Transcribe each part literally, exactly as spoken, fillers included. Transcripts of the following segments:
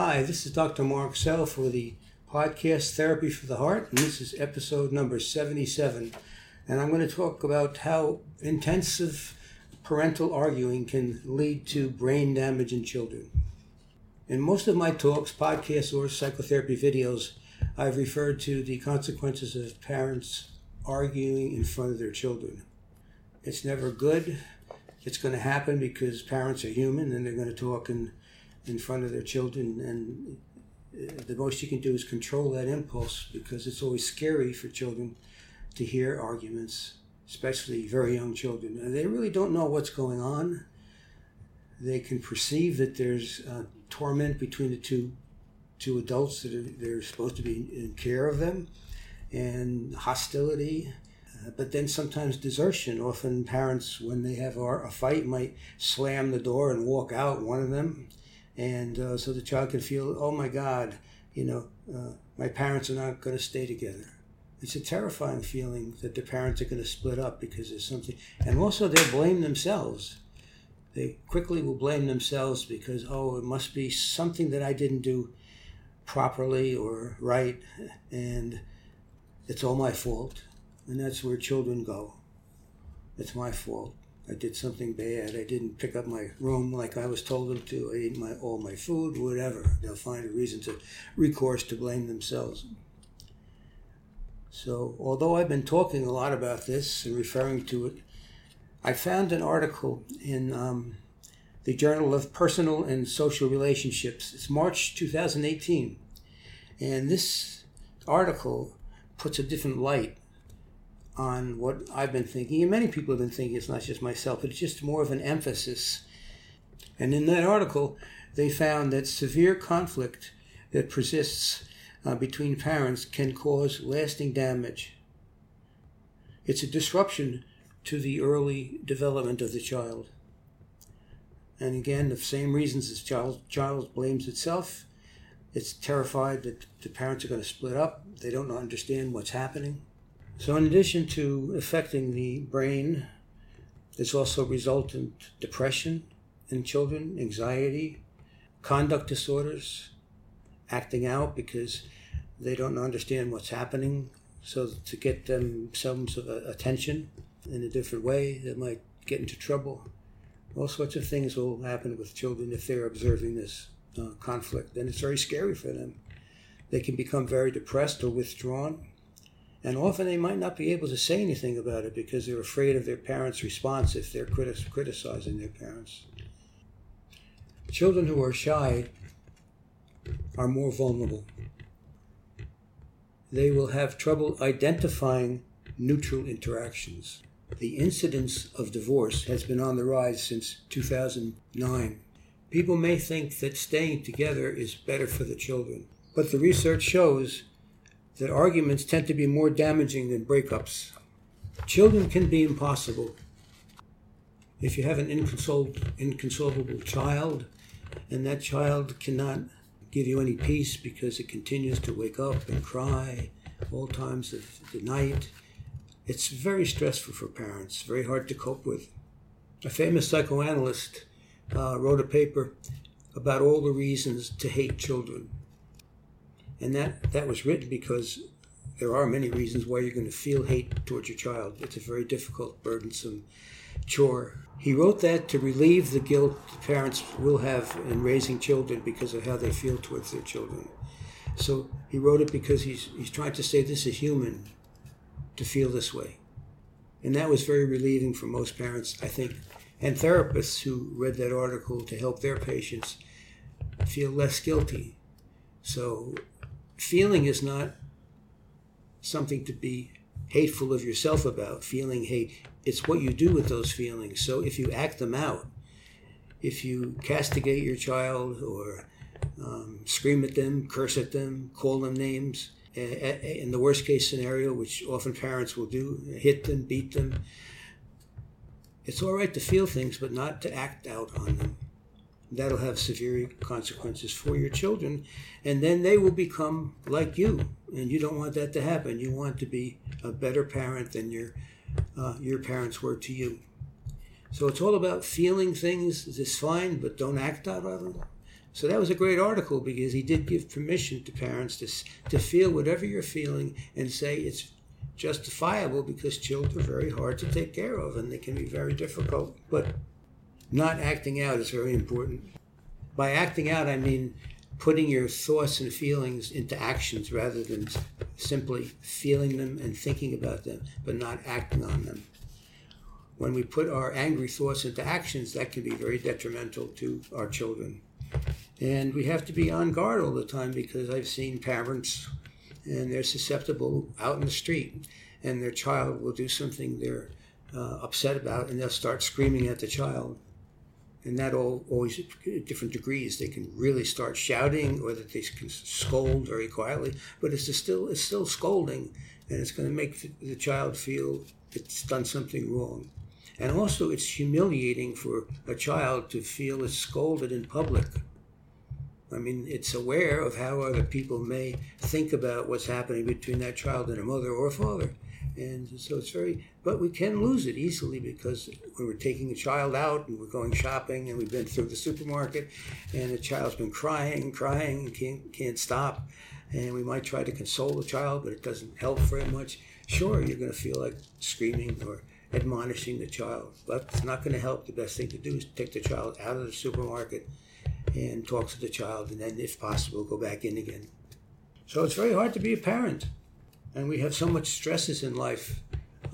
Hi, this is Doctor Mark Sell for the podcast Therapy for the Heart, and this is episode number seventy-seven. And I'm going to talk about how intensive parental arguing can lead to brain damage in children. In most of my talks, podcasts, or psychotherapy videos, I've referred to the consequences of parents arguing in front of their children. It's never good. It's going to happen because parents are human and they're going to talk in, in front of their children, and the most you can do is control that impulse because it's always scary for children to hear arguments, especially very young children. And they really don't know what's going on. They can perceive that there's uh, torment between the two two adults that are, they're supposed to be in care of them, and hostility, uh, but then sometimes desertion. Often parents, when they have a fight, might slam the door and walk out, one of them. And uh, so the child can feel, oh my God, you know, uh, my parents are not going to stay together. It's a terrifying feeling that the parents are going to split up because there's something. And also they blame themselves. They quickly will blame themselves because, oh, it must be something that I didn't do properly or right, and it's all my fault. And that's where children go. It's my fault. I did something bad. I didn't pick up my room like I was told them to. I ate my, all my food, whatever. They'll find a reason to recourse to blame themselves. So although I've been talking a lot about this and referring to it, I found an article in um, the Journal of Personal and Social Relationships. It's March two thousand eighteen. And this article puts a different light on what I've been thinking, and many people have been thinking, it's not just myself, but it's just more of an emphasis. And in that article, they found that severe conflict that persists uh, between parents can cause lasting damage. It's a disruption to the early development of the child. And again, the same reasons as child, child blames itself. It's terrified that the parents are going to split up. They don't understand what's happening. So in addition to affecting the brain, there's also resultant depression in children, anxiety, conduct disorders, acting out because they don't understand what's happening. So to get them some sort of attention in a different way, they might get into trouble. All sorts of things will happen with children if they're observing this uh, conflict. And it's very scary for them. They can become very depressed or withdrawn. And often they might not be able to say anything about it because they're afraid of their parents' response if they're criti- criticizing their parents. Children who are shy are more vulnerable. They will have trouble identifying neutral interactions. The incidence of divorce has been on the rise since two thousand nine. People may think that staying together is better for the children, but the research shows that arguments tend to be more damaging than breakups. Children can be impossible. If you have an inconsolable, inconsolable child, and that child cannot give you any peace because it continues to wake up and cry all times of the night, it's very stressful for parents, very hard to cope with. A famous psychoanalyst uh, wrote a paper about all the reasons to hate children. And that, that was written because there are many reasons why you're going to feel hate towards your child. It's a very difficult, burdensome chore. He wrote that to relieve the guilt the parents will have in raising children because of how they feel towards their children. So he wrote it because he's, he's trying to say this is human to feel this way. And that was very relieving for most parents, I think, and therapists who read that article to help their patients feel less guilty. So feeling is not something to be hateful of yourself about, feeling hate. It's what you do with those feelings. So if you act them out, if you castigate your child or um, scream at them, curse at them, call them names, in the worst case scenario, which often parents will do, hit them, beat them, it's all right to feel things, but not to act out on them. That'll have severe consequences for your children, and then they will become like you, and you don't want that to happen. You want to be a better parent than your uh, your parents were to you. So it's all about feeling things is fine, but don't act out on them. So that was a great article, because he did give permission to parents to to feel whatever you're feeling and say it's justifiable, because children are very hard to take care of and they can be very difficult. But not acting out is very important. By acting out, I mean putting your thoughts and feelings into actions rather than simply feeling them and thinking about them, but not acting on them. When we put our angry thoughts into actions, that can be very detrimental to our children. And we have to be on guard all the time, because I've seen parents, and they're susceptible out in the street, and their child will do something they're uh, upset about, and they'll start screaming at the child. And that all always at different degrees. They can really start shouting, or that they can scold very quietly, but it's still it's still scolding, and it's going to make the child feel it's done something wrong. And also, it's humiliating for a child to feel it's scolded in public. I mean, it's aware of how other people may think about what's happening between that child and a mother or a father. And so it's very, but we can lose it easily, because when we're taking a child out and we're going shopping and we've been through the supermarket and the child's been crying and crying and can't, can't stop. And we might try to console the child, but it doesn't help very much. Sure, you're going to feel like screaming or admonishing the child, but it's not going to help. The best thing to do is take the child out of the supermarket and talk to the child, and then, if possible, go back in again. So it's very hard to be a parent. And we have so much stresses in life,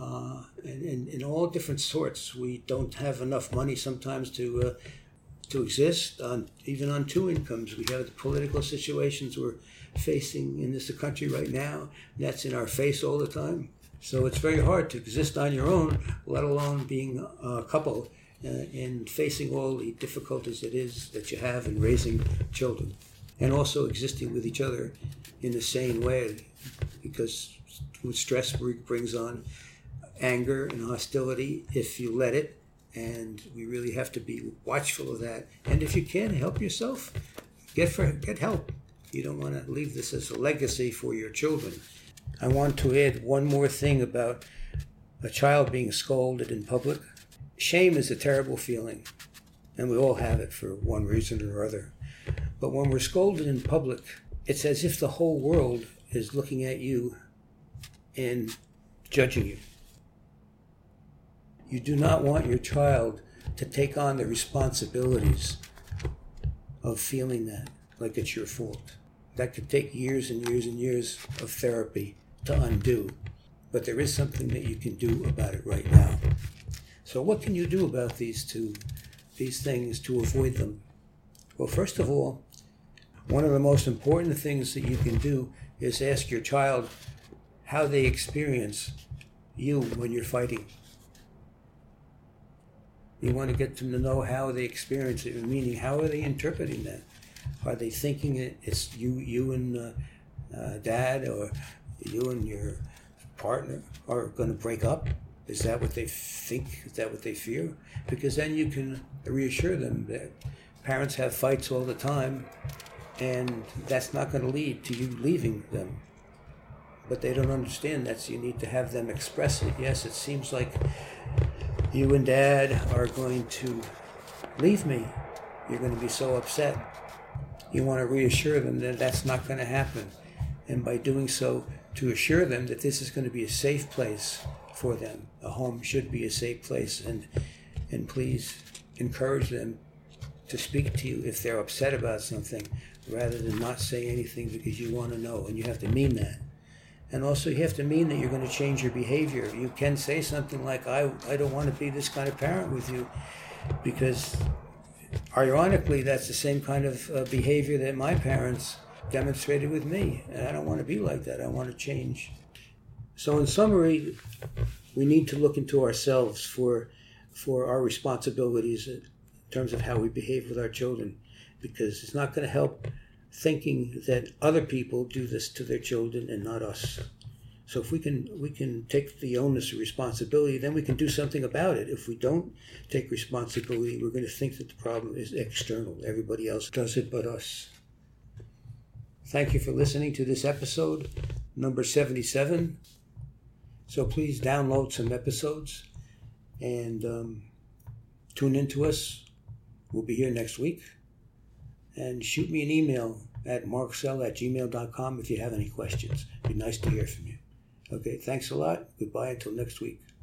uh, and in all different sorts. We don't have enough money sometimes to uh, to exist, on, even on two incomes. We have the political situations we're facing in this country right now. That's in our face all the time. So it's very hard to exist on your own, let alone being a couple, uh, and facing all the difficulties it is that you have in raising children. And also existing with each other in the same way, because stress brings on anger and hostility if you let it, and we really have to be watchful of that. And if you can, help yourself. Get for, get help. You don't want to leave this as a legacy for your children. I want to add one more thing about a child being scolded in public. Shame is a terrible feeling, and we all have it for one reason or other. But when we're scolded in public, it's as if the whole world is looking at you and judging you. You do not want your child to take on the responsibilities of feeling that, like it's your fault. That could take years and years and years of therapy to undo. But there is something that you can do about it right now. So what can you do about these two, these things to avoid them? Well, first of all, one of the most important things that you can do is ask your child how they experience you when you're fighting. You want to get them to know how they experience it, meaning how are they interpreting that? Are they thinking that it's you you and uh, uh, dad, or you and your partner are going to break up? Is that what they think? Is that what they fear? Because then you can reassure them that parents have fights all the time, and that's not going to lead to you leaving them. But they don't understand that, so you need to have them express it. Yes, it seems like you and dad are going to leave me. You're going to be so upset. You want to reassure them that that's not going to happen. And by doing so, to assure them that this is going to be a safe place for them. A home should be a safe place, and and please encourage them to speak to you if they're upset about something, rather than not say anything because you want to know, and you have to mean that. And also you have to mean that you're going to change your behavior. You can say something like, I, I don't want to be this kind of parent with you, because ironically that's the same kind of uh, behavior that my parents demonstrated with me, and I don't want to be like that. I want to change. So in summary, we need to look into ourselves for for our responsibilities in terms of how we behave with our children, because it's not going to help thinking that other people do this to their children and not us. So if we can we can take the onus of responsibility, then we can do something about it. If we don't take responsibility, we're going to think that the problem is external. Everybody else does it but us. Thank you for listening to this episode, number seventy-seven. So please download some episodes and um, tune into us. We'll be here next week, and shoot me an email at mark sell at gmail dot com if you have any questions. It'd be nice to hear from you. Okay, thanks a lot. Goodbye until next week.